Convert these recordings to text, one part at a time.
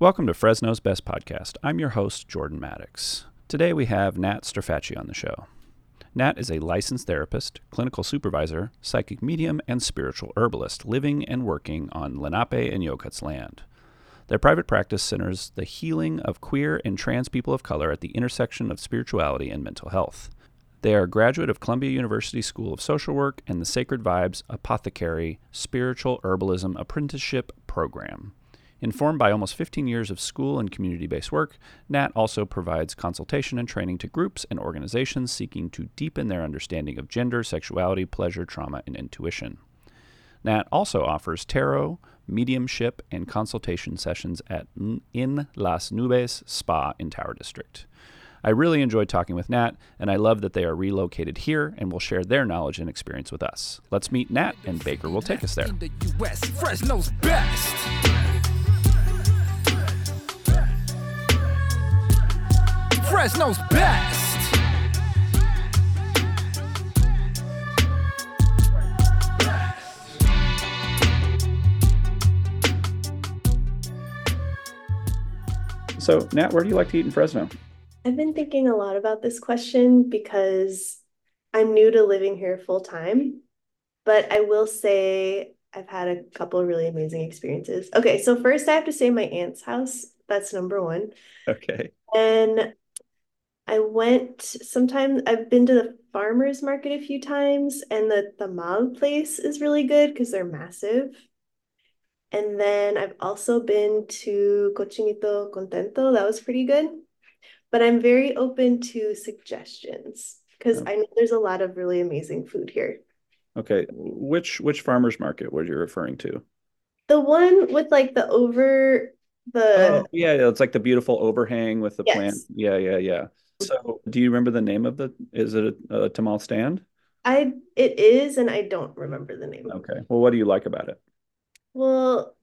Welcome to Fresno's Best Podcast. I'm your host, Jordan Maddox. Today we have Nat Strafacci on the show. Nat is a licensed therapist, clinical supervisor, psychic medium, and spiritual herbalist living and working on Lenape and Yokuts land. Their private practice centers the healing of queer and trans people of color at the intersection of spirituality and mental health. They are a graduate of Columbia University School of Social Work and the Sacred Vibes Apothecary Spiritual Herbalism Apprenticeship Program. Informed by almost 15 years of school and community-based work, Nat also provides consultation and training to groups and organizations seeking to deepen their understanding of gender, sexuality, pleasure, trauma, and intuition. Nat also offers tarot, mediumship, and consultation sessions at En Las Nubes Spa in Tower District. I really enjoyed talking with Nat, and I love that they are relocated here and will share their knowledge and experience with us. Let's meet Nat, and Baker will take us there. Fresno's best. Fresno's best. So, Nat, where do you like to eat in Fresno? I've been thinking a lot about this question because I'm new to living here full time, but I will say I've had a couple of really amazing experiences. Okay, so first I have to say my aunt's house. That's number one. Okay. And I went sometimes, I've been to the farmer's market a few times, and the mom place is really good because they're massive. And then I've also been to Cochinito Contento. That was pretty good. But I'm very open to suggestions because I know there's a lot of really amazing food here. Okay. Which farmer's market were you referring to? The one with like the over the... Oh, yeah. It's like the beautiful overhang with the plant. Yeah. So do you remember the name of the, is it a tamal stand? It is, and I don't remember the name. Okay. Well, what do you like about it? Well,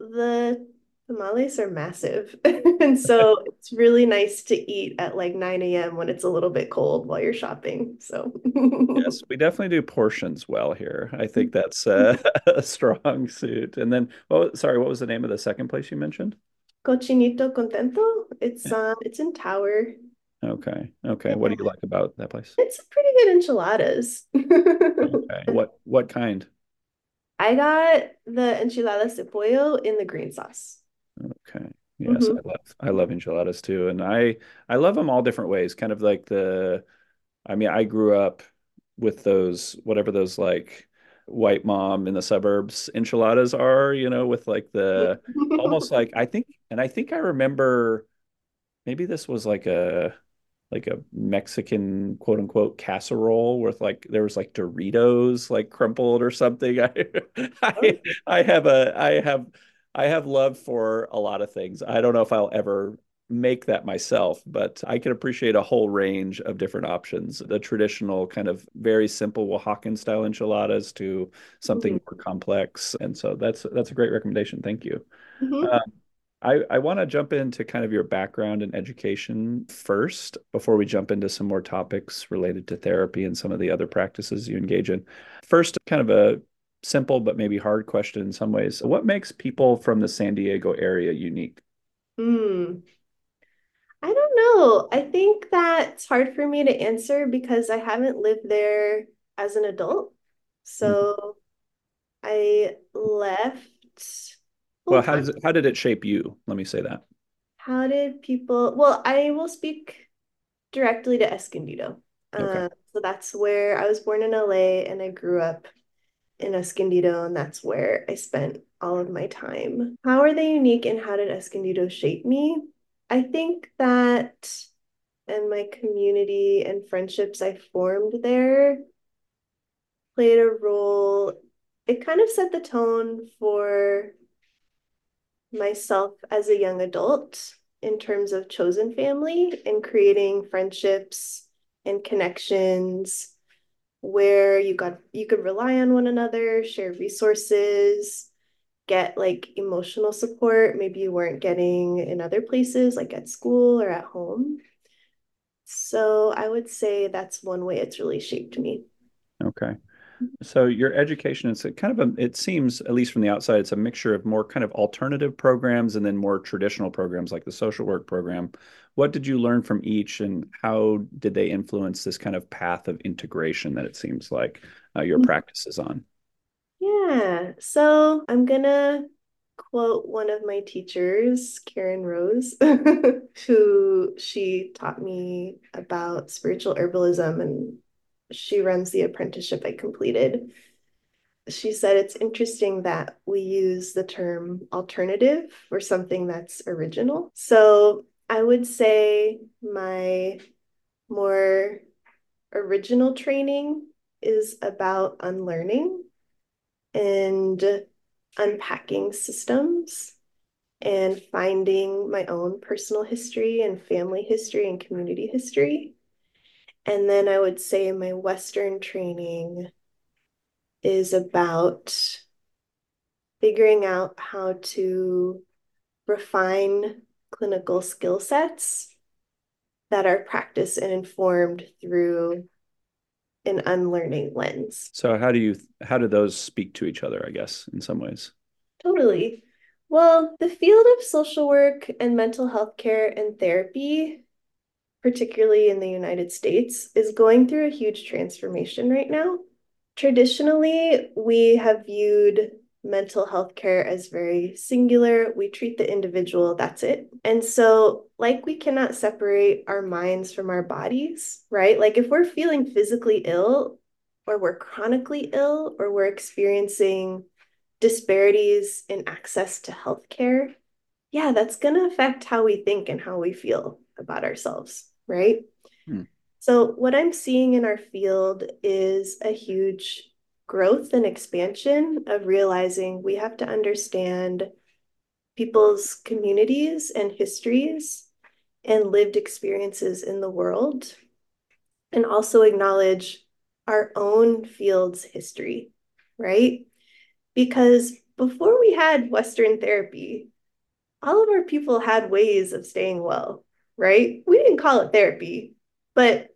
the tamales are massive. And so it's really nice to eat at like 9 a.m. when it's a little bit cold while you're shopping. So yes, we definitely do portions well here. I think that's a strong suit. And then, what was the name of the second place you mentioned? Cochinito Contento. It's in Tower. Okay. What do you like about that place? It's pretty good enchiladas. Okay. What kind? I got the enchiladas de pollo in the green sauce. Okay. Yes, mm-hmm. I love enchiladas too, and I love them all different ways. Kind of like I grew up with those, whatever those like white mom in the suburbs enchiladas are, with like the almost like I think I remember maybe this was like a Mexican quote unquote casserole with like there was like Doritos like crumpled or something. I have love for a lot of things. I don't know if I'll ever make that myself, but I can appreciate a whole range of different options. The traditional kind of very simple Oaxacan style enchiladas to something more complex. And so that's a great recommendation. Thank you. Mm-hmm. I want to jump into kind of your background and education first before we jump into some more topics related to therapy and some of the other practices you engage in. First, kind of a simple but maybe hard question in some ways. What makes people from the San Diego area unique? I don't know. I think that's hard for me to answer because I haven't lived there as an adult. So I left... Well, how did it shape you? Let me say that. How did people... Well, I will speak directly to Escondido. Okay. So that's where I was born in LA, and I grew up in Escondido, and that's where I spent all of my time. How are they unique, and how did Escondido shape me? I think that and my community and friendships I formed there played a role. It kind of set the tone for myself as a young adult in terms of chosen family and creating friendships and connections where you could rely on one another, share resources, get like emotional support maybe you weren't getting in other places like at school or at home. So I would say that's one way it's really shaped me. Okay. So your education is a kind of a, it seems, at least from the outside, it's a mixture of more kind of alternative programs and then more traditional programs like the social work program. What did you learn from each, and how did they influence this kind of path of integration that it seems like your practice is on? Yeah. So I'm going to quote one of my teachers, Karen Rose, who she taught me about spiritual herbalism, and she runs the apprenticeship I completed. She said, it's interesting that we use the term alternative for something that's original. So I would say my more original training is about unlearning and unpacking systems and finding my own personal history and family history and community history. And then I would say my Western training is about figuring out how to refine clinical skill sets that are practiced and informed through an unlearning lens. So how do those speak to each other, I guess, in some ways? Totally. Well, the field of social work and mental health care and therapy, particularly in the United States, is going through a huge transformation right now. Traditionally, we have viewed mental health care as very singular. We treat the individual, that's it. And so, like, we cannot separate our minds from our bodies, right? Like, if we're feeling physically ill, or we're chronically ill, or we're experiencing disparities in access to healthcare, yeah, that's going to affect how we think and how we feel about ourselves. Right? Hmm. So what I'm seeing in our field is a huge growth and expansion of realizing we have to understand people's communities and histories and lived experiences in the world, and also acknowledge our own field's history, right? Because before we had Western therapy, all of our people had ways of staying well. Right? We didn't call it therapy, but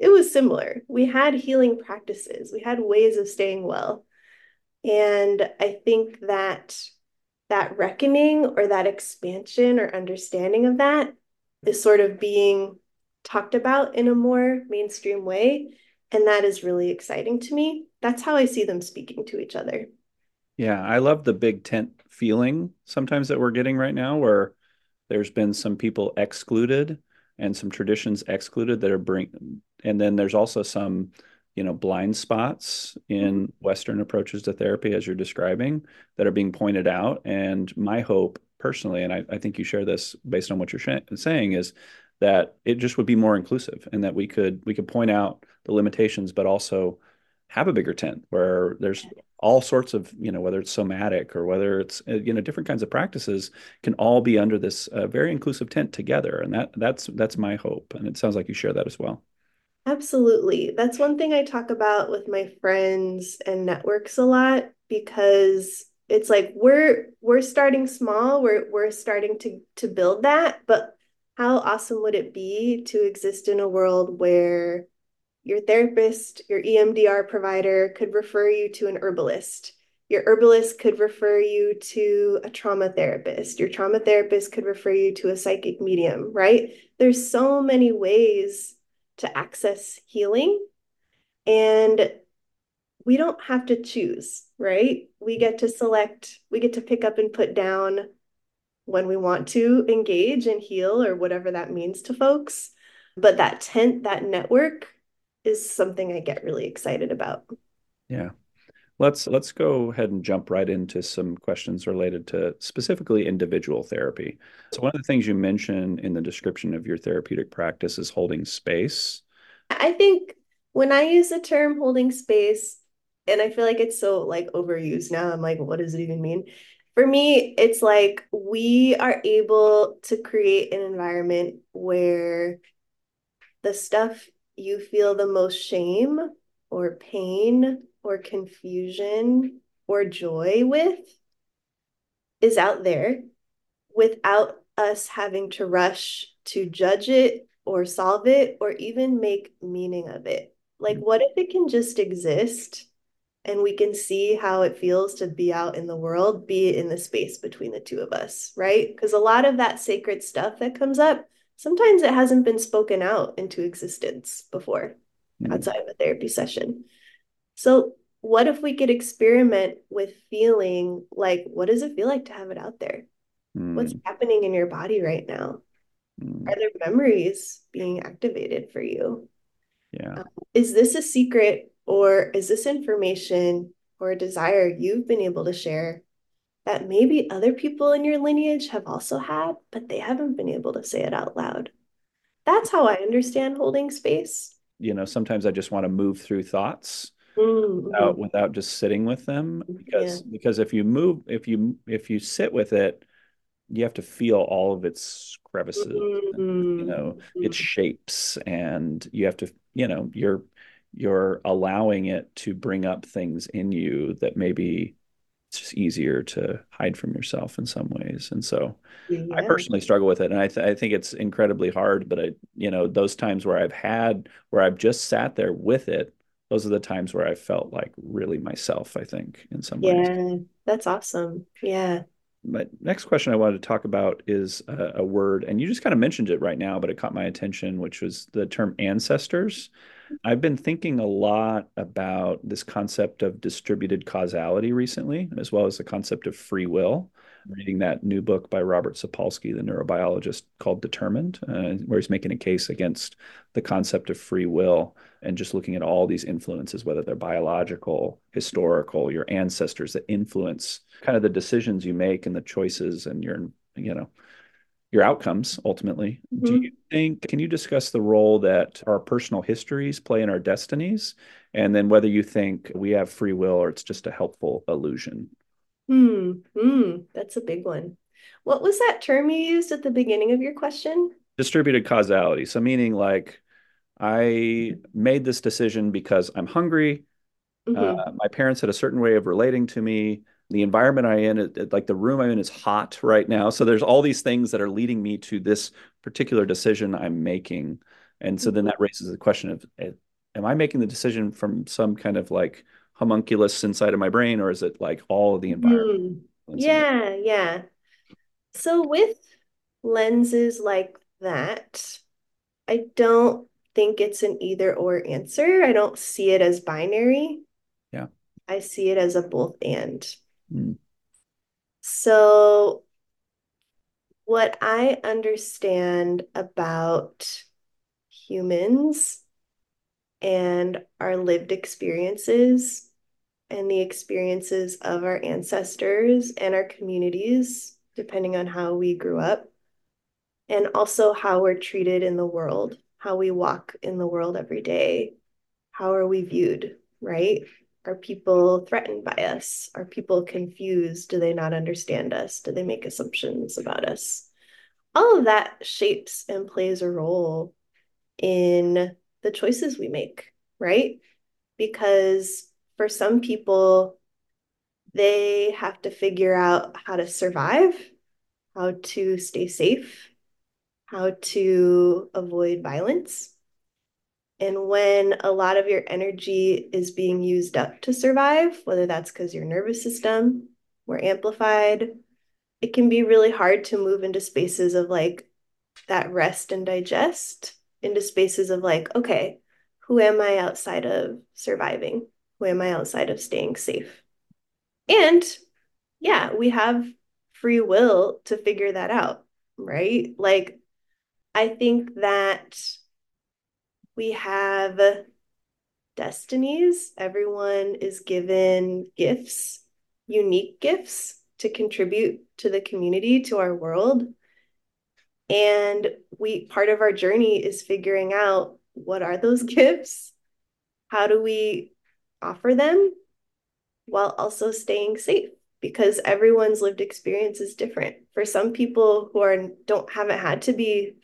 it was similar. We had healing practices. We had ways of staying well. And I think that that reckoning or that expansion or understanding of that is sort of being talked about in a more mainstream way. And that is really exciting to me. That's how I see them speaking to each other. Yeah, I love the big tent feeling sometimes that we're getting right now, where there's been some people excluded and some traditions excluded that are and then there's also some, you know, blind spots in Western approaches to therapy, as you're describing, that are being pointed out. And my hope personally, and I think you share this based on what you're saying, is that it just would be more inclusive, and that we could point out the limitations, but also have a bigger tent where there's all sorts of, you know, whether it's somatic or whether it's, you know, different kinds of practices can all be under this very inclusive tent together. And that's my hope. And it sounds like you share that as well. Absolutely. That's one thing I talk about with my friends and networks a lot, because it's like, we're starting small, we're starting to build that, but how awesome would it be to exist in a world where your therapist, your EMDR provider could refer you to an herbalist. Your herbalist could refer you to a trauma therapist. Your trauma therapist could refer you to a psychic medium, right? There's so many ways to access healing, and we don't have to choose, right? We get to select, we get to pick up and put down when we want to engage and heal, or whatever that means to folks. But that tent, that network, is something I get really excited about. Yeah. Let's go ahead and jump right into some questions related to specifically individual therapy. So one of the things you mention in the description of your therapeutic practice is holding space. I think when I use the term holding space, and I feel like it's so like overused now, I'm like, what does it even mean? For me, it's like we are able to create an environment where the stuff you feel the most shame or pain or confusion or joy with is out there, without us having to rush to judge it or solve it or even make meaning of it. Like, what if it can just exist and we can see how it feels to be out in the world, be in the space between the two of us, right? Because a lot of that sacred stuff that comes up, sometimes it hasn't been spoken out into existence before outside of a therapy session. So what if we could experiment with feeling like, what does it feel like to have it out there? What's happening in your body right now? Are there memories being activated for you? Yeah. Is this a secret, or is this information or a desire you've been able to share that maybe other people in your lineage have also had, but they haven't been able to say it out loud? That's how I understand holding space. You know, sometimes I just want to move through thoughts without just sitting with them, because if you sit with it, you have to feel all of its crevices, and, you know, its shapes, and you have to, you know, you're allowing it to bring up things in you that maybe it's just easier to hide from yourself in some ways. And so I personally struggle with it. And I think it's incredibly hard, but those times where I've just sat there with it, those are the times where I felt like really myself, I think, in some ways. Yeah, that's awesome. Yeah. My next question I wanted to talk about is a word, and you just kind of mentioned it right now, but it caught my attention, which was the term ancestors. I've been thinking a lot about this concept of distributed causality recently, as well as the concept of free will. I'm reading that new book by Robert Sapolsky, the neurobiologist, called Determined, where he's making a case against the concept of free will and just looking at all these influences, whether they're biological, historical, your ancestors that influence kind of the decisions you make and the choices and your outcomes ultimately. Mm-hmm. Can you discuss the role that our personal histories play in our destinies? And then whether you think we have free will or it's just a helpful illusion? That's a big one. What was that term you used at the beginning of your question? Distributed causality. So meaning like, I made this decision because I'm hungry. My parents had a certain way of relating to me. The environment I'm in, like the room I'm in, is hot right now. So there's all these things that are leading me to this particular decision I'm making. And so then that raises the question of, am I making the decision from some kind of like homunculus inside of my brain, or is it like all of the environment? Yeah. So with lenses like that, I don't think it's an either or answer. I don't see it as binary. Yeah. I see it as a both and. So what I understand about humans and our lived experiences and the experiences of our ancestors and our communities, depending on how we grew up, and also how we're treated in the world, how we walk in the world every day, how are we viewed, right? Are people threatened by us? Are people confused? Do they not understand us? Do they make assumptions about us? All of that shapes and plays a role in the choices we make, right? Because for some people, they have to figure out how to survive, how to stay safe, how to avoid violence. And when a lot of your energy is being used up to survive, whether that's because your nervous system, we're amplified, it can be really hard to move into spaces of like that rest and digest, into spaces of like, okay, who am I outside of surviving? Who am I outside of staying safe? And yeah, we have free will to figure that out, right? Like, I think that we have destinies. Everyone is given gifts, unique gifts, to contribute to the community, to our world. And part of our journey is figuring out, what are those gifts? How do we offer them while also staying safe? Because everyone's lived experience is different. For some people who haven't had to be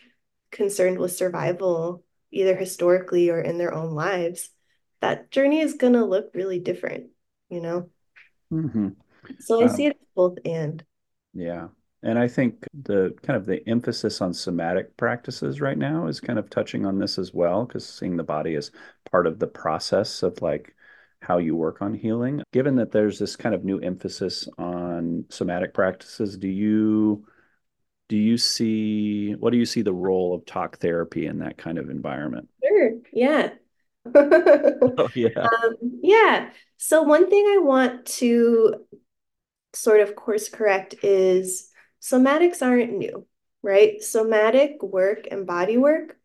concerned with survival, either historically or in their own lives, that journey is going to look really different, you know? So I see it as both and. Yeah. And I think the emphasis on somatic practices right now is kind of touching on this as well, because seeing the body as part of the process of like, how you work on healing. Given that there's this kind of new emphasis on somatic practices, what do you see the role of talk therapy in that kind of environment? Sure. Yeah. Oh, yeah. Yeah. So one thing I want to sort of course correct is somatics aren't new, right? Somatic work and body work,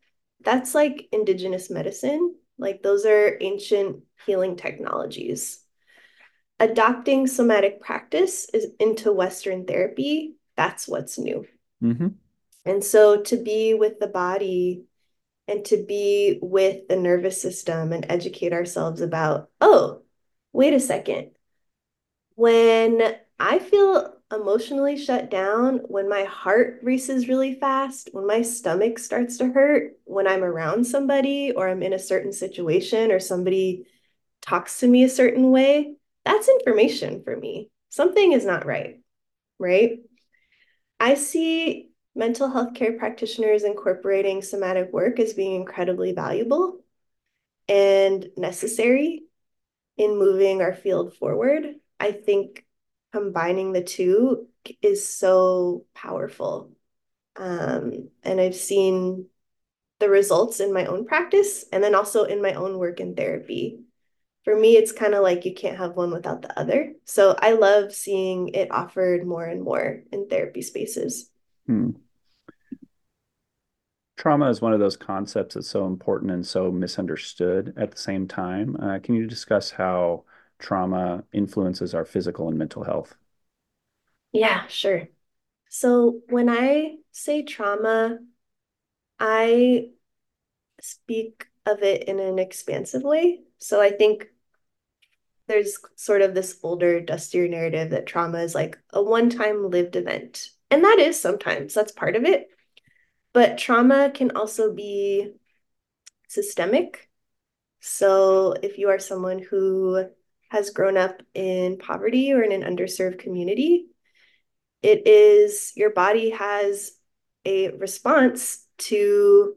that's like indigenous medicine. Like those are ancient healing technologies. Adopting somatic practice into Western therapy, that's what's new. Mm-hmm. And so to be with the body and to be with the nervous system and educate ourselves about, oh, wait a second. When I feel emotionally shut down, when my heart races really fast, when my stomach starts to hurt, when I'm around somebody or I'm in a certain situation or somebody talks to me a certain way, that's information for me. Something is not right, right? I see mental health care practitioners incorporating somatic work as being incredibly valuable and necessary in moving our field forward. I think combining the two is so powerful. And I've seen the results in my own practice and then also in my own work in therapy. For me, it's kind of like you can't have one without the other. So I love seeing it offered more and more in therapy spaces. Hmm. Trauma is one of those concepts that's so important and so misunderstood at the same time. Can you discuss how trauma influences our physical and mental health? Yeah, sure. So when I say trauma, I speak of it in an expansive way. So I think there's sort of this older, dustier narrative that trauma is like a one-time lived event. And that is sometimes, that's part of it. But trauma can also be systemic. So if you are someone who has grown up in poverty or in an underserved community, it is, your body has a response to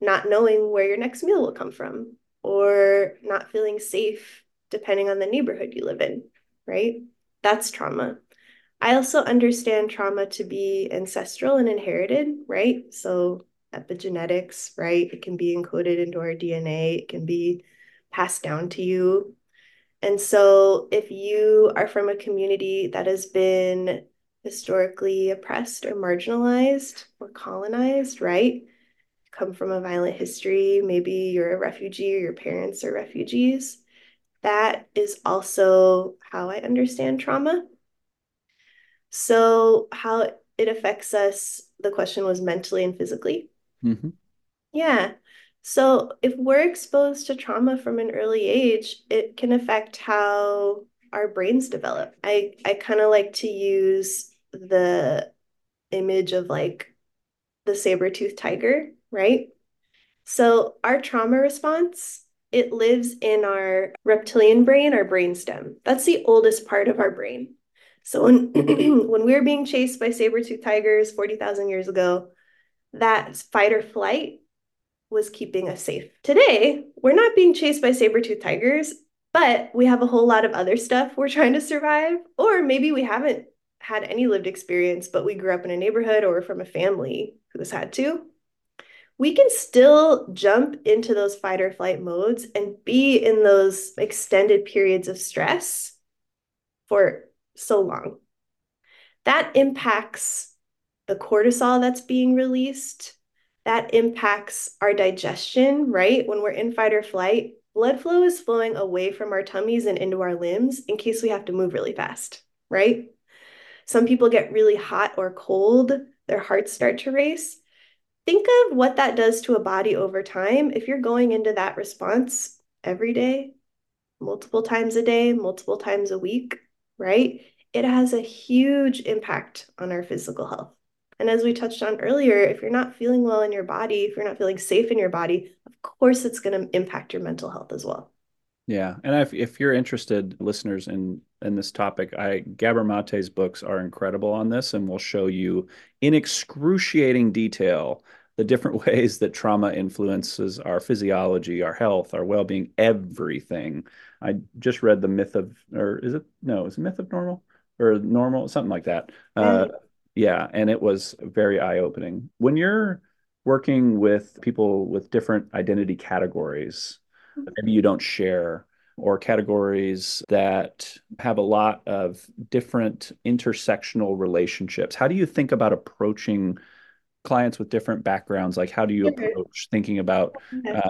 not knowing where your next meal will come from, or not feeling safe, depending on the neighborhood you live in, right? That's trauma. I also understand trauma to be ancestral and inherited, right? So epigenetics, right? It can be encoded into our DNA. It can be passed down to you. And so if you are from a community that has been historically oppressed or marginalized or colonized, right? Come from a violent history, maybe you're a refugee or your parents are refugees. That is also how I understand trauma. So how it affects us, the question was mentally and physically. Mm-hmm. Yeah. So if we're exposed to trauma from an early age, it can affect how our brains develop. I kind of like to use the image of like the saber-toothed tiger, right? So our trauma response, it lives in our reptilian brain, our brainstem. That's the oldest part of our brain. So when we were being chased by saber-toothed tigers 40,000 years ago, that fight or flight was keeping us safe. Today, we're not being chased by saber-toothed tigers, but we have a whole lot of other stuff we're trying to survive, or maybe we haven't had any lived experience, but we grew up in a neighborhood or from a family who's had to. We can still jump into those fight or flight modes and be in those extended periods of stress for so long. That impacts the cortisol that's being released. That impacts our digestion, right? When we're in fight or flight, blood flow is flowing away from our tummies and into our limbs in case we have to move really fast, right? Some people get really hot or cold, their hearts start to race. Think of what that does to a body over time. If you're going into that response every day, multiple times a day, multiple times a week, right? It has a huge impact on our physical health. And as we touched on earlier, if you're not feeling well in your body, if you're not feeling safe in your body, of course, it's going to impact your mental health as well. Yeah. And if you're interested, listeners, in this topic, Gabor Mate's books are incredible on this, and will show you in excruciating detail the different ways that trauma influences our physiology, our health, our well-being, everything. I just read The Myth of, or is it? No, it's Myth of Normal or Normal, something like that. Yeah. And it was very eye-opening. When you're working with people with different identity categories, maybe you don't share, or categories that have a lot of different intersectional relationships, how do you think about approaching clients with different backgrounds? Like, how do you approach thinking about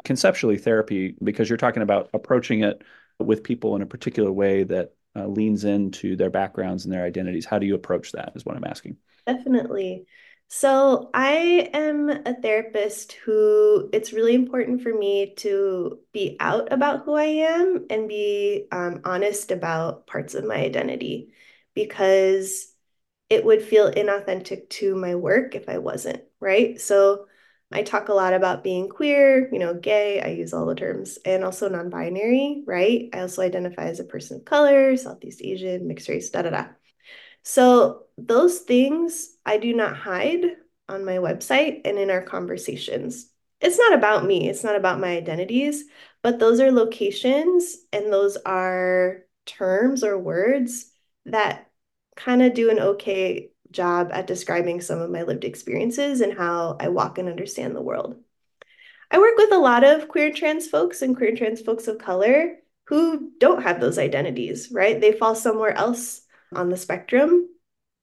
conceptually therapy? Because you're talking about approaching it with people in a particular way that leans into their backgrounds and their identities. How do you approach that is what I'm asking. Definitely. So I am a therapist who, it's really important for me to be out about who I am and be honest about parts of my identity, because it would feel inauthentic to my work if I wasn't, right? So I talk a lot about being queer, you know, gay, I use all the terms, and also non-binary, right? I also identify as a person of color, Southeast Asian, mixed race, da-da-da. So those things I do not hide on my website and in our conversations. It's not about me. It's not about my identities, but those are locations and those are terms or words that kind of do an okay job at describing some of my lived experiences and how I walk and understand the world. I work with a lot of queer trans folks and queer trans folks of color who don't have those identities, right? They fall somewhere else on the spectrum.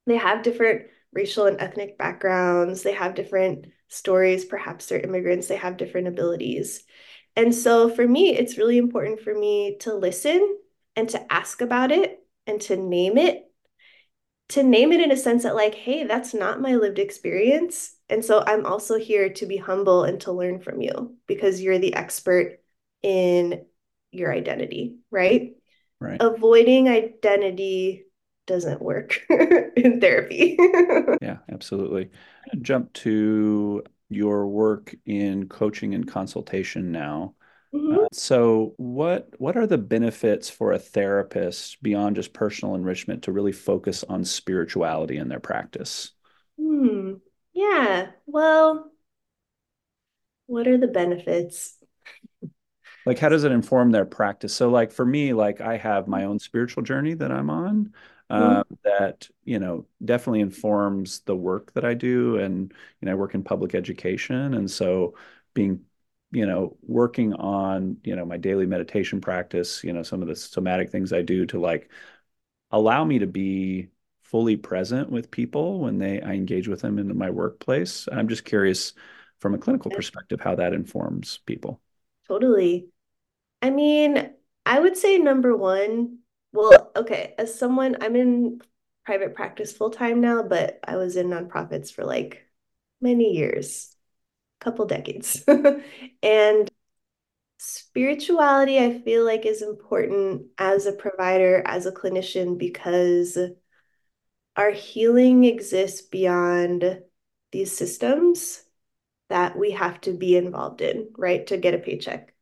They have different racial and ethnic backgrounds. They have different stories. Perhaps they're immigrants. They have different abilities. And so for me, it's really important for me to listen and to ask about it and to name it. To name it in a sense that, like, hey, that's not my lived experience. And so I'm also here to be humble and to learn from you, because you're the expert in your identity, right? Right. Avoiding identity doesn't work in therapy. Yeah, absolutely. Jump to your work in coaching and consultation now. So what are the benefits for a therapist beyond just personal enrichment to really focus on spirituality in their practice? Yeah, well, what are the benefits? Like, how does it inform their practice? So like for me, like I have my own spiritual journey that I'm on that, you know, definitely informs the work that I do. And, you know, I work in public education. And so being, you know, working on, you know, my daily meditation practice, you know, some of the somatic things I do to like allow me to be fully present with people when I engage with them in my workplace. I'm just curious from a clinical perspective how that informs people. Totally. I mean, I would say number one, well, okay, as someone, I'm in private practice full time now, but I was in nonprofits for like many years. Couple decades. And spirituality, I feel like, is important as a provider, as a clinician, because our healing exists beyond these systems that we have to be involved in, right, to get a paycheck.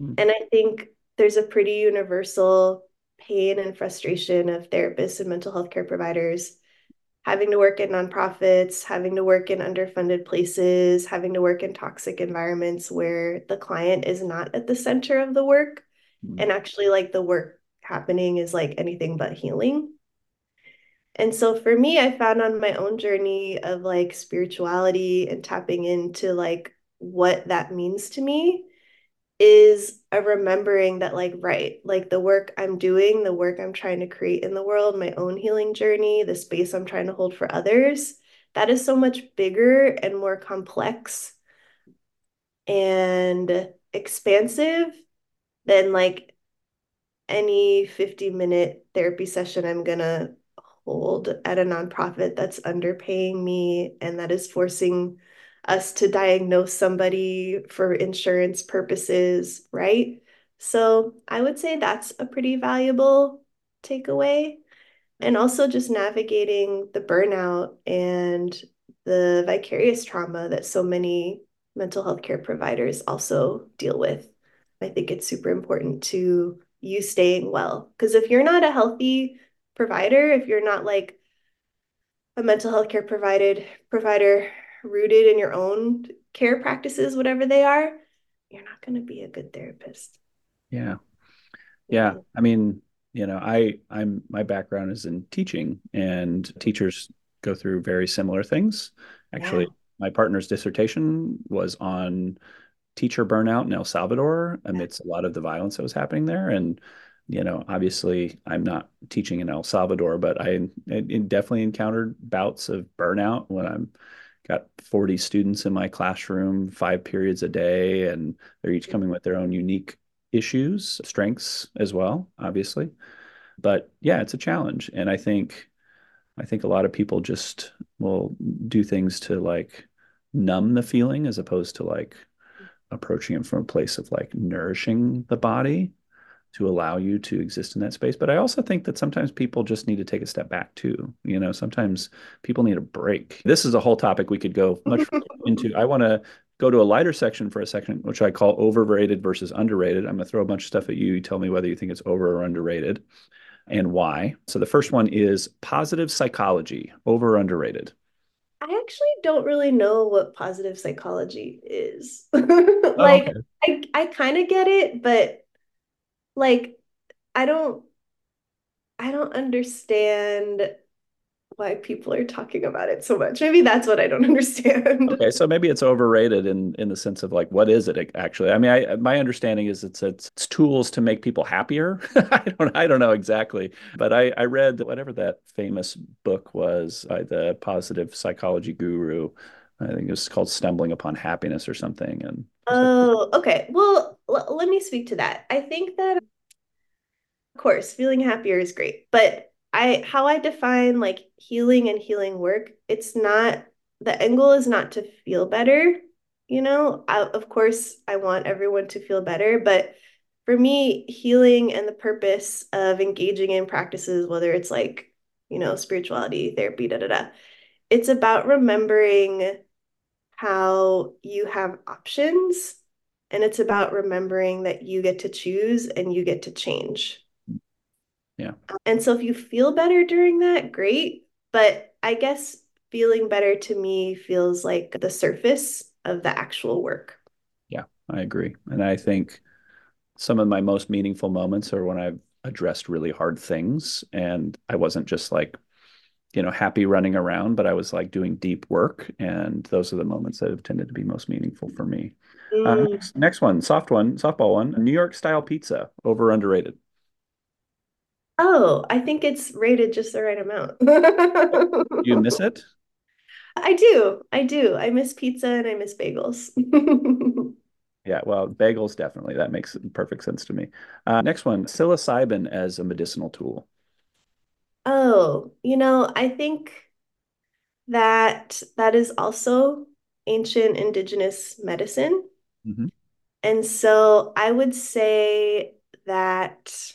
And I think there's a pretty universal pain and frustration of therapists and mental health care providers having to work in nonprofits, having to work in underfunded places, having to work in toxic environments where the client is not at the center of the work. And actually, like, the work happening is like anything but healing. And so for me, I found on my own journey of like spirituality and tapping into like what that means to me is a remembering that, like, right, like the work I'm doing, the work I'm trying to create in the world, my own healing journey, the space I'm trying to hold for others, that is so much bigger and more complex and expansive than like any 50-minute therapy session I'm gonna hold at a nonprofit that's underpaying me and that is forcing us to diagnose somebody for insurance purposes, right? So I would say that's a pretty valuable takeaway. And also just navigating the burnout and the vicarious trauma that so many mental health care providers also deal with. I think it's super important to you staying well, because if you're not a healthy provider, if you're not like a mental health care provider rooted in your own care practices, whatever they are, you're not going to be a good therapist. Yeah. Yeah. I mean, you know, I'm my background is in teaching, and teachers go through very similar things. Actually, yeah. My partner's dissertation was on teacher burnout in El Salvador amidst a lot of the violence that was happening there. And, you know, obviously I'm not teaching in El Salvador, but I definitely encountered bouts of burnout when I'm got 40 students in my classroom, 5 periods a day, and they're each coming with their own unique issues, strengths as well, obviously. But yeah, it's a challenge. And I think a lot of people just will do things to like numb the feeling as opposed to like approaching it from a place of like nourishing the body to allow you to exist in that space. But I also think that sometimes people just need to take a step back too. You know, sometimes people need a break. This is a whole topic we could go much into. I want to go to a lighter section for a second, which I call overrated versus underrated. I'm going to throw a bunch of stuff at you. You tell me whether you think it's over or underrated and why. So the first one is positive psychology, over or underrated. I actually don't really know what positive psychology is. Like, oh, okay. I kind of get it, but like, I don't understand why people are talking about it so much. Maybe that's what I don't understand. Okay, so maybe it's overrated in the sense of like, what is it actually? I mean, my understanding is it's tools to make people happier. I don't know exactly, but I read whatever that famous book was by the positive psychology guru. I think it was called Stumbling Upon Happiness or something. And oh, okay. Well, let me speak to that. I think that, of course, feeling happier is great, but how I define like healing and healing work, it's not, the end goal is not to feel better. You know, of course I want everyone to feel better, but for me, healing and the purpose of engaging in practices, whether it's like, you know, spirituality, therapy, it's about remembering how you have options, and it's about remembering that you get to choose and you get to change. Yeah. And so if you feel better during that, great. But I guess feeling better to me feels like the surface of the actual work. Yeah, I agree. And I think some of my most meaningful moments are when I've addressed really hard things, and I wasn't just like, you know, happy running around, but I was like doing deep work. And those are the moments that have tended to be most meaningful for me. Next one, softball one, New York style pizza, over or underrated? Oh, I think it's rated just the right amount. Do you miss it? I do. I miss pizza and I miss bagels. Yeah, well, bagels definitely. That makes perfect sense to me. Next one, psilocybin as a medicinal tool. Oh, you know, I think that is also ancient indigenous medicine. Mm-hmm. And so I would say that...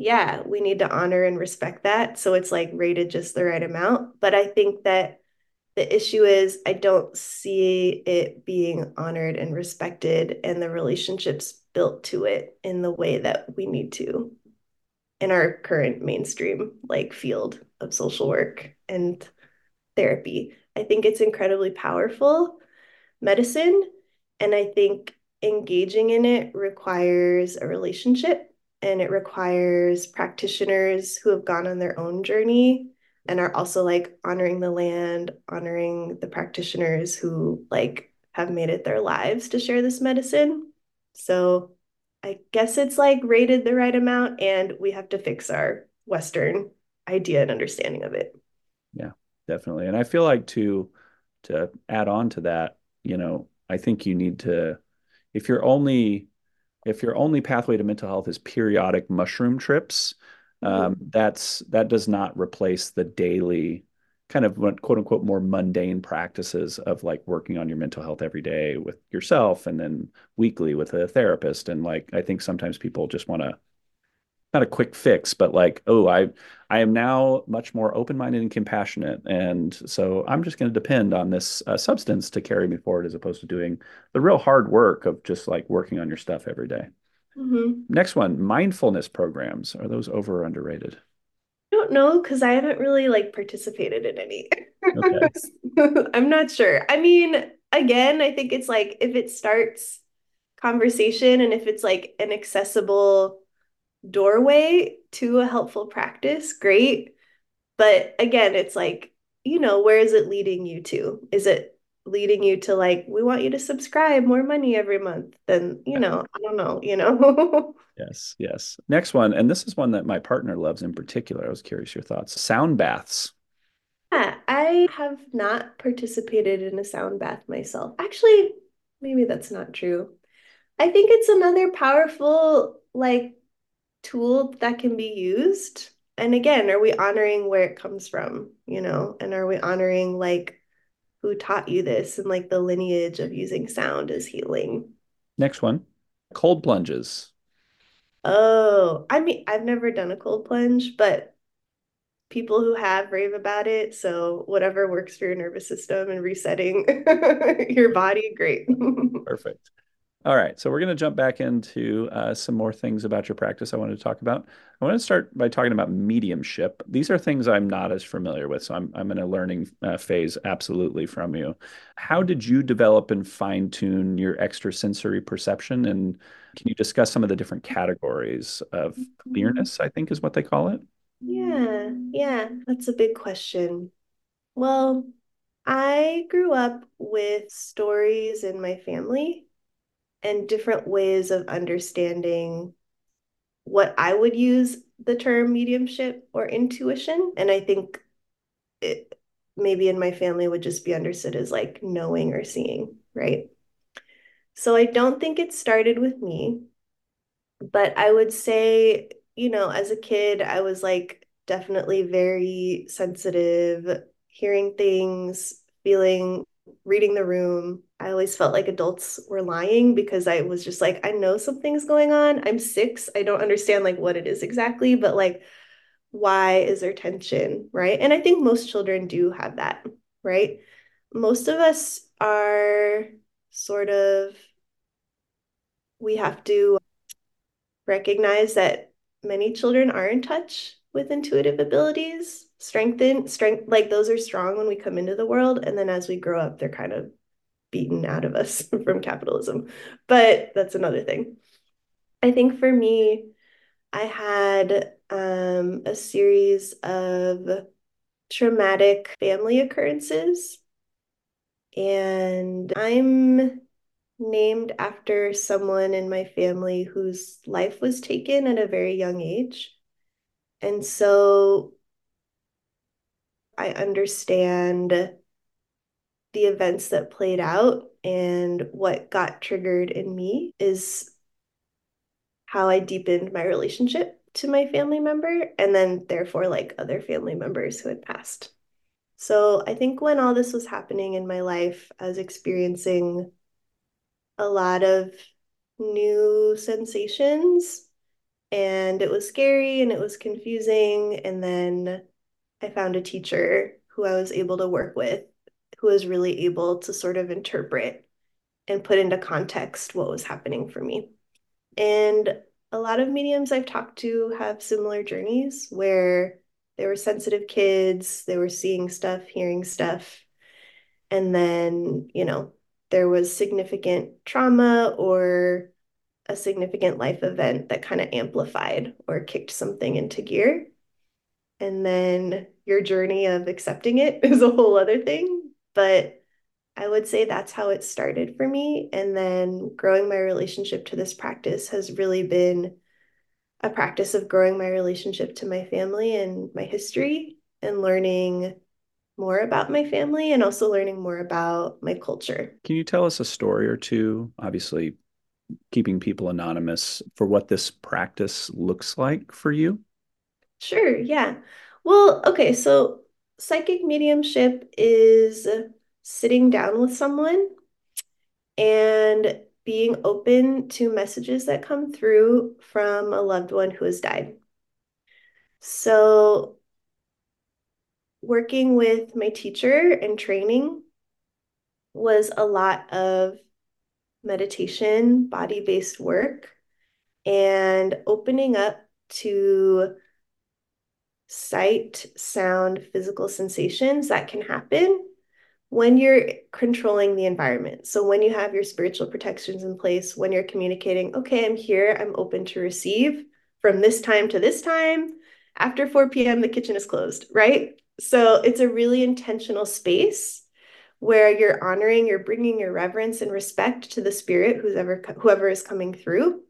yeah, we need to honor and respect that. So it's like rated just the right amount. But I think that the issue is I don't see it being honored and respected, and the relationships built to it in the way that we need to in our current mainstream like field of social work and therapy. I think it's incredibly powerful medicine, and I think engaging in it requires a relationship. And it requires practitioners who have gone on their own journey and are also like honoring the land, honoring the practitioners who like have made it their lives to share this medicine. So I guess it's like rated the right amount, and we have to fix our Western idea and understanding of it. Yeah, definitely. And I feel like to add on to that, you know, I think you need to, if your only pathway to mental health is periodic mushroom trips, that does not replace the daily kind of quote unquote more mundane practices of like working on your mental health every day with yourself, and then weekly with a therapist. And like, I think sometimes people just want to, not a quick fix, but like, oh, I am now much more open-minded and compassionate, and so I'm just going to depend on this substance to carry me forward, as opposed to doing the real hard work of just like working on your stuff every day. Mm-hmm. Next one, mindfulness programs. Are those over or underrated? I don't know, because I haven't really like participated in any. Okay. I'm not sure. I mean, again, I think it's like if it starts conversation and if it's like an accessible doorway to a helpful practice, great. But again, it's like, you know, where is it leading you to? Is it leading you to like, we want you to subscribe more money every month? Then, you know, I don't know, you know? Yes, yes. Next one. And this is one that my partner loves in particular. I was curious your thoughts. Sound baths. Yeah, I have not participated in a sound bath myself. Actually, maybe that's not true. I think it's another powerful like tool that can be used. And again, are we honoring where it comes from, you know? And are we honoring like who taught you this and like the lineage of using sound as healing? Next one, cold plunges. Oh, I mean, I've never done a cold plunge, but people who have rave about it. So whatever works for your nervous system and resetting your body, great. Perfect. All right. So we're going to jump back into some more things about your practice I wanted to talk about. I want to start by talking about mediumship. These are things I'm not as familiar with. So I'm in a learning phase absolutely from you. How did you develop and fine-tune your extrasensory perception? And can you discuss some of the different categories of clearness, I think is what they call it? Yeah. That's a big question. Well, I grew up with stories in my family and different ways of understanding what I would use the term mediumship or intuition. And I think it maybe in my family would just be understood as like knowing or seeing, right? So I don't think it started with me, but I would say, you know, as a kid, I was like definitely very sensitive, hearing things, feeling, reading the room. I always felt like adults were lying because I was just like, I know something's going on. I'm 6. I don't understand like what it is exactly, but like, why is there tension, right? And I think most children do have that, right? Most of us are sort of, we have to recognize that many children are in touch with intuitive abilities, like those are strong when we come into the world. And then as we grow up, they're kind of beaten out of us from capitalism. But that's another thing. I think for me, I had a series of traumatic family occurrences. And I'm named after someone in my family whose life was taken at a very young age. And so I understand the events that played out, and what got triggered in me is how I deepened my relationship to my family member, and then therefore like other family members who had passed. So I think when all this was happening in my life, I was experiencing a lot of new sensations, and it was scary and it was confusing. And then I found a teacher who I was able to work with, who was really able to sort of interpret and put into context what was happening for me. And a lot of mediums I've talked to have similar journeys where they were sensitive kids, they were seeing stuff, hearing stuff, and then, you know, there was significant trauma or a significant life event that kind of amplified or kicked something into gear. And then your journey of accepting it is a whole other thing. But I would say that's how it started for me. And then growing my relationship to this practice has really been a practice of growing my relationship to my family and my history, and learning more about my family and also learning more about my culture. Can you tell us a story or two, obviously keeping people anonymous, for what this practice looks like for you? Sure, yeah. Well, okay, so psychic mediumship is sitting down with someone and being open to messages that come through from a loved one who has died. So working with my teacher and training was a lot of meditation, body-based work, and opening up to sight, sound, physical sensations that can happen when you're controlling the environment. So when you have your spiritual protections in place, when you're communicating, okay, I'm here, I'm open to receive, from this time to this time. After 4 p.m., the kitchen is closed, right? So it's a really intentional space where you're honoring, you're bringing your reverence and respect to the spirit, whoever is coming through.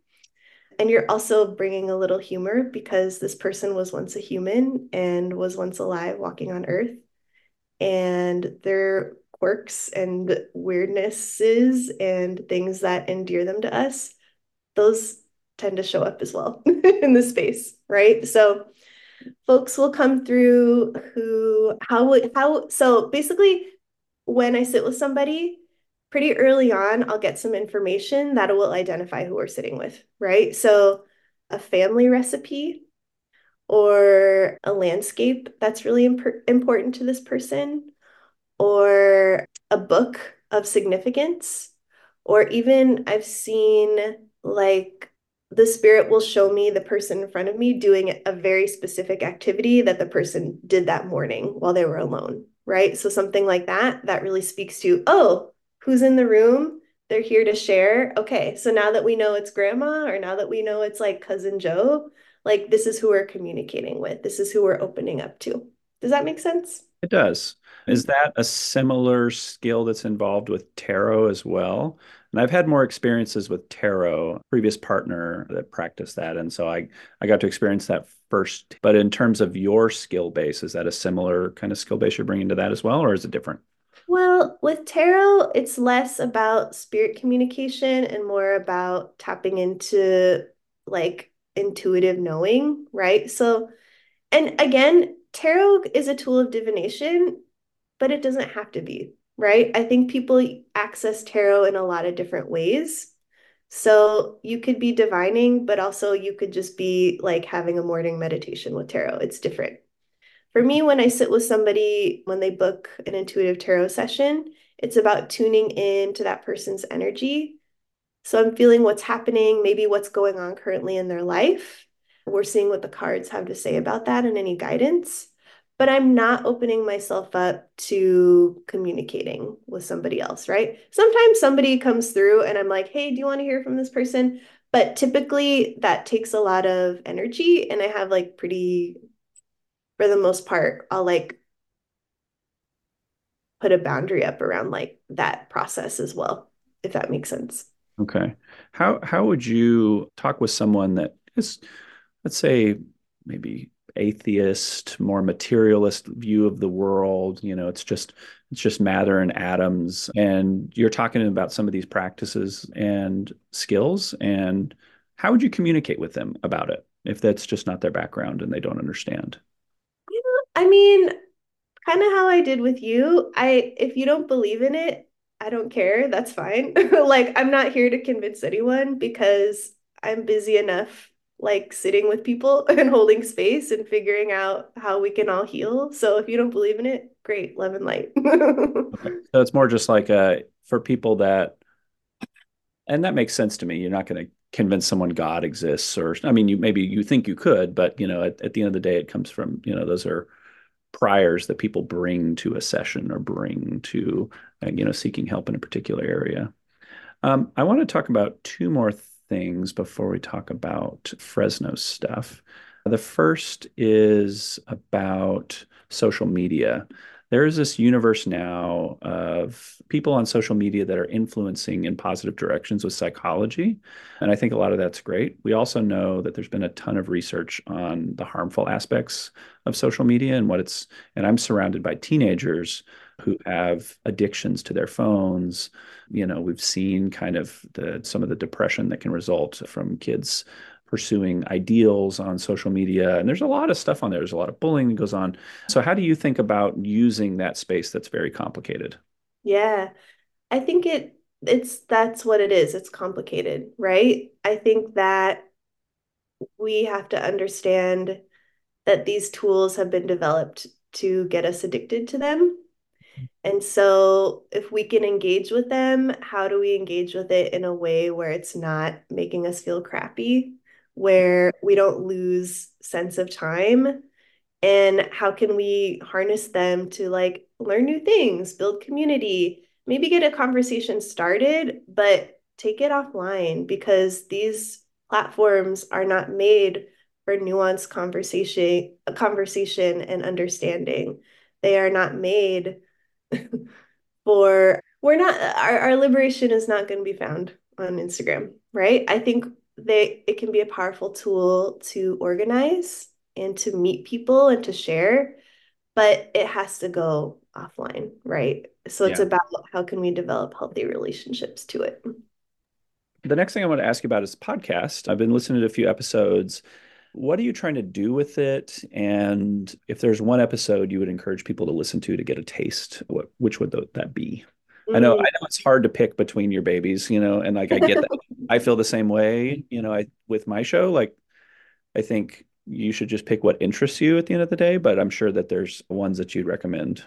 And you're also bringing a little humor, because this person was once a human and was once alive, walking on earth. And their quirks and weirdnesses and things that endear them to us, those tend to show up as well in this space, right? So folks will come through so basically when I sit with somebody, pretty early on, I'll get some information that will identify who we're sitting with, right? So a family recipe or a landscape that's really important to this person, or a book of significance, or even I've seen like the spirit will show me the person in front of me doing a very specific activity that the person did that morning while they were alone, right? So something like that, that really speaks to, oh, who's in the room? They're here to share. Okay, so now that we know it's grandma, or now that we know it's like cousin Joe, like this is who we're communicating with. This is who we're opening up to. Does that make sense? It does. Is that a similar skill that's involved with tarot as well? And I've had more experiences with tarot, previous partner that practiced that. And so I got to experience that first. But in terms of your skill base, is that a similar kind of skill base you're bringing to that as well? Or is it different? Well, with tarot, it's less about spirit communication and more about tapping into like intuitive knowing, right? So, and again, tarot is a tool of divination, but it doesn't have to be, right? I think people access tarot in a lot of different ways. So you could be divining, but also you could just be like having a morning meditation with tarot. It's different. For me, when I sit with somebody, when they book an intuitive tarot session, it's about tuning in to that person's energy. So I'm feeling what's happening, maybe what's going on currently in their life. We're seeing what the cards have to say about that and any guidance, but I'm not opening myself up to communicating with somebody else, right? Sometimes somebody comes through and I'm like, hey, do you want to hear from this person? But typically that takes a lot of energy, and I have like for the most part, I'll like put a boundary up around like that process as well, if that makes sense. Okay. How would you talk with someone that is, let's say, maybe atheist, more materialist view of the world? You know, it's just matter and atoms, and you're talking about some of these practices and skills, and how would you communicate with them about it if that's just not their background and they don't understand? I mean, kind of how I did with you. If you don't believe in it, I don't care. That's fine. Like, I'm not here to convince anyone, because I'm busy enough, like sitting with people and holding space and figuring out how we can all heal. So if you don't believe in it, great, love and light. Okay. So it's more just like for people that, and that makes sense to me. You're not going to convince someone God exists, or, I mean, maybe you think you could, but you know, at the end of the day, it comes from, you know, those are priors that people bring to a session or bring to, you know, seeking help in a particular area. I want to talk about two more things before we talk about Fresno stuff. The first is about social media. There is this universe now of people on social media that are influencing in positive directions with psychology. And I think a lot of that's great. We also know that there's been a ton of research on the harmful aspects of social media and and I'm surrounded by teenagers who have addictions to their phones. You know, we've seen kind of some of the depression that can result from kids pursuing ideals on social media. And there's a lot of stuff on there. There's a lot of bullying that goes on. So how do you think about using that space that's very complicated? Yeah, I think that's what it is. It's complicated, right? I think that we have to understand that these tools have been developed to get us addicted to them. And so if we can engage with them, how do we engage with it in a way where it's not making us feel crappy, where we don't lose sense of time? And how can we harness them to like learn new things, build community, maybe get a conversation started, but take it offline, because these platforms are not made for nuanced conversation and understanding. They are not made for, our liberation is not going to be found on Instagram, right? I think it can be a powerful tool to organize and to meet people and to share, but it has to go offline, right? So it's about how can we develop healthy relationships to it. The next thing I want to ask you about is podcast. I've been listening to a few episodes. What are you trying to do with it? And if there's one episode you would encourage people to listen to get a taste, which would that be? I know it's hard to pick between your babies, and like, I get that. I feel the same way, with my show, like, I think you should just pick what interests you at the end of the day, but I'm sure that there's ones that you'd recommend.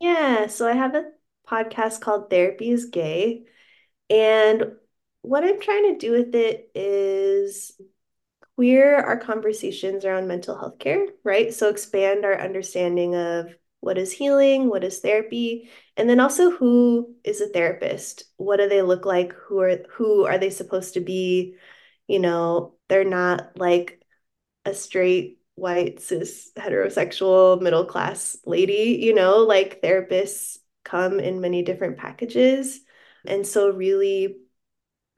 Yeah. So I have a podcast called Therapy is Gay. And what I'm trying to do with it is queer our conversations around mental health care, right? So expand our understanding of what is healing, what is therapy, and then also who is a therapist? What do they look like? Who are they supposed to be? They're not like a straight, white, cis, heterosexual, middle-class lady, like therapists come in many different packages. And so really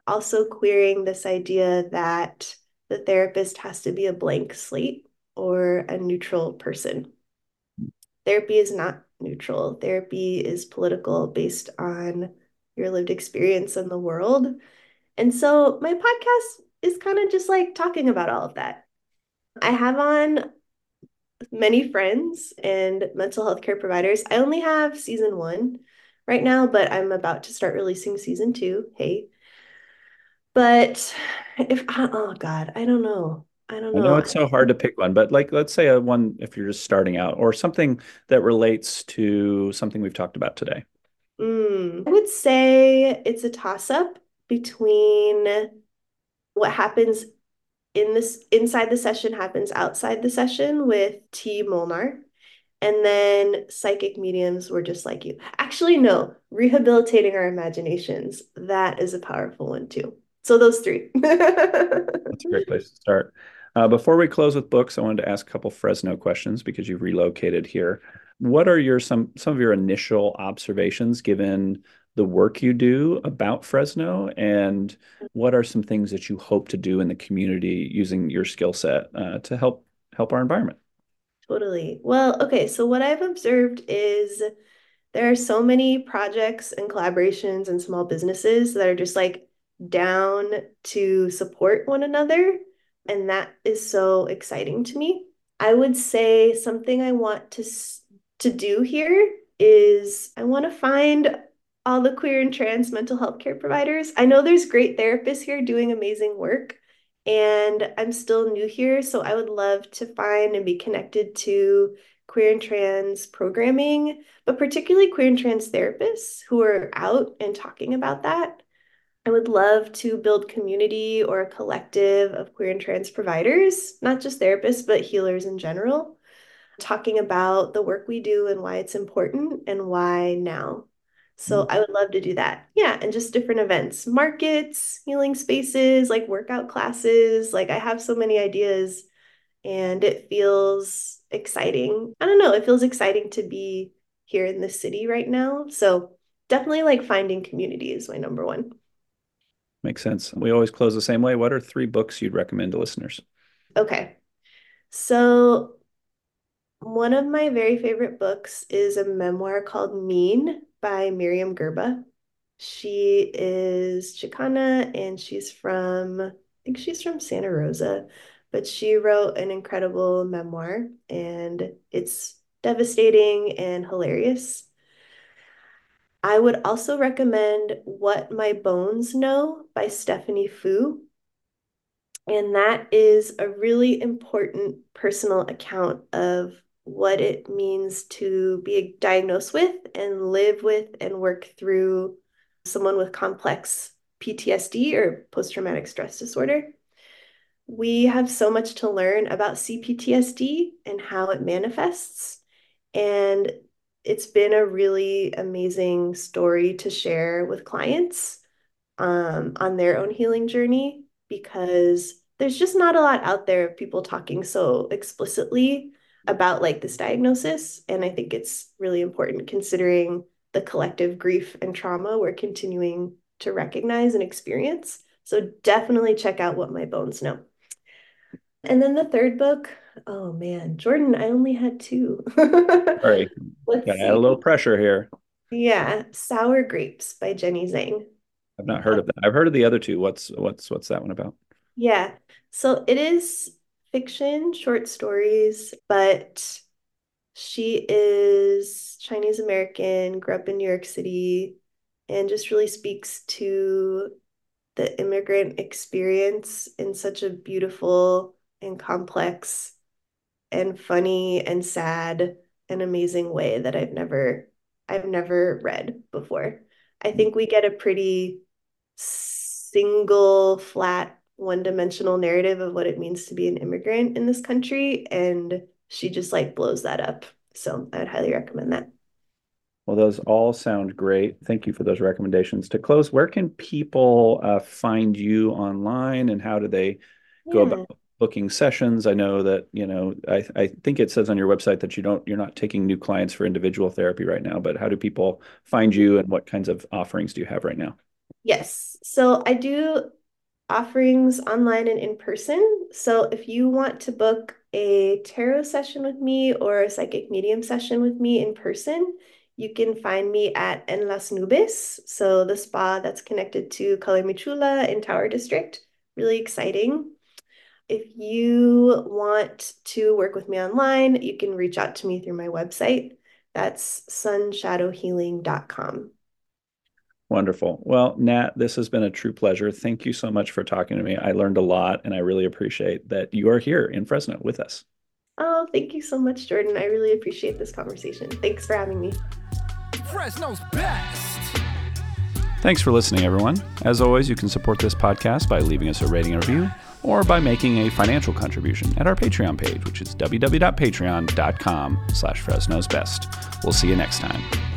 also queering this idea that the therapist has to be a blank slate or a neutral person. Therapy is not neutral. Therapy is political based on your lived experience in the world. And so my podcast is kind of just like talking about all of that. I have on many friends and mental health care providers. I only have season 1 right now, but I'm about to start releasing season 2. Hey. But I don't know. I know it's so hard to pick one, but like, let's say one, if you're just starting out, or something that relates to something we've talked about today. I would say it's a toss-up between what happens inside the session happens outside the session with T Molnar, and then psychic mediums were just like you. Actually, no, rehabilitating our imaginations. That is a powerful one too. So those 3. That's a great place to start. Before we close with books, I wanted to ask a couple Fresno questions because you relocated here. What are some of your initial observations given the work you do about Fresno, and what are some things that you hope to do in the community using your skill set to help our environment? Totally. Well, okay. So what I've observed is there are so many projects and collaborations and small businesses that are just like down to support one another. And that is so exciting to me. I would say something I want to do here is I want to find all the queer and trans mental health care providers. I know there's great therapists here doing amazing work, and I'm still new here. So I would love to find and be connected to queer and trans programming, but particularly queer and trans therapists who are out and talking about that. I would love to build community or a collective of queer and trans providers, not just therapists, but healers in general, talking about the work we do and why it's important and why now. So I would love to do that. Yeah. And just different events, markets, healing spaces, like workout classes. Like I have so many ideas and it feels exciting. I don't know. It feels exciting to be here in the city right now. So definitely like finding community is my number one. Makes sense. We always close the same way. What are 3 books you'd recommend to listeners? Okay. So one of my very favorite books is a memoir called Mean by Miriam Gerba. She is Chicana and she's from Santa Rosa, but she wrote an incredible memoir and it's devastating and hilarious. I would also recommend What My Bones Know by Stephanie Foo. And that is a really important personal account of what it means to be diagnosed with and live with and work through someone with complex PTSD or post-traumatic stress disorder. We have so much to learn about CPTSD and how it manifests. And it's been a really amazing story to share with clients on their own healing journey, because there's just not a lot out there of people talking so explicitly about like this diagnosis. And I think it's really important considering the collective grief and trauma we're continuing to recognize and experience. So definitely check out What My Bones Know. And then the third book, oh man, Jordan, I only had two. Sorry, got a little pressure here. Yeah, Sour Grapes by Jenny Zhang. I've not heard of that. I've heard of the other two. What's that one about? Yeah, so it is fiction, short stories, but she is Chinese American, grew up in New York City, and just really speaks to the immigrant experience in such a beautiful and complex and funny and sad and amazing way that I've never read before. I think we get a pretty single, flat, one-dimensional narrative of what it means to be an immigrant in this country, and she just like blows that up. So I would highly recommend that. Well, those all sound great. Thank you for those recommendations. To close, where can people find you online, and how do they go about booking sessions? I know that, you know, I think it says on your website that you're not taking new clients for individual therapy right now, but how do people find you and what kinds of offerings do you have right now? Yes. So I do offerings online and in person. So if you want to book a tarot session with me or a psychic medium session with me in person, you can find me at En Las Nubes, so the spa that's connected to Calle Michula in Tower District. Really exciting. If you want to work with me online, you can reach out to me through my website. That's sunshadowhealing.com. Wonderful. Well, Nat, this has been a true pleasure. Thank you so much for talking to me. I learned a lot, and I really appreciate that you are here in Fresno with us. Oh, thank you so much, Jordan. I really appreciate this conversation. Thanks for having me. Fresno's best. Thanks for listening, everyone. As always, you can support this podcast by leaving us a rating and review or by making a financial contribution at our Patreon page, which is www.patreon.com/FresnosBest. We'll see you next time.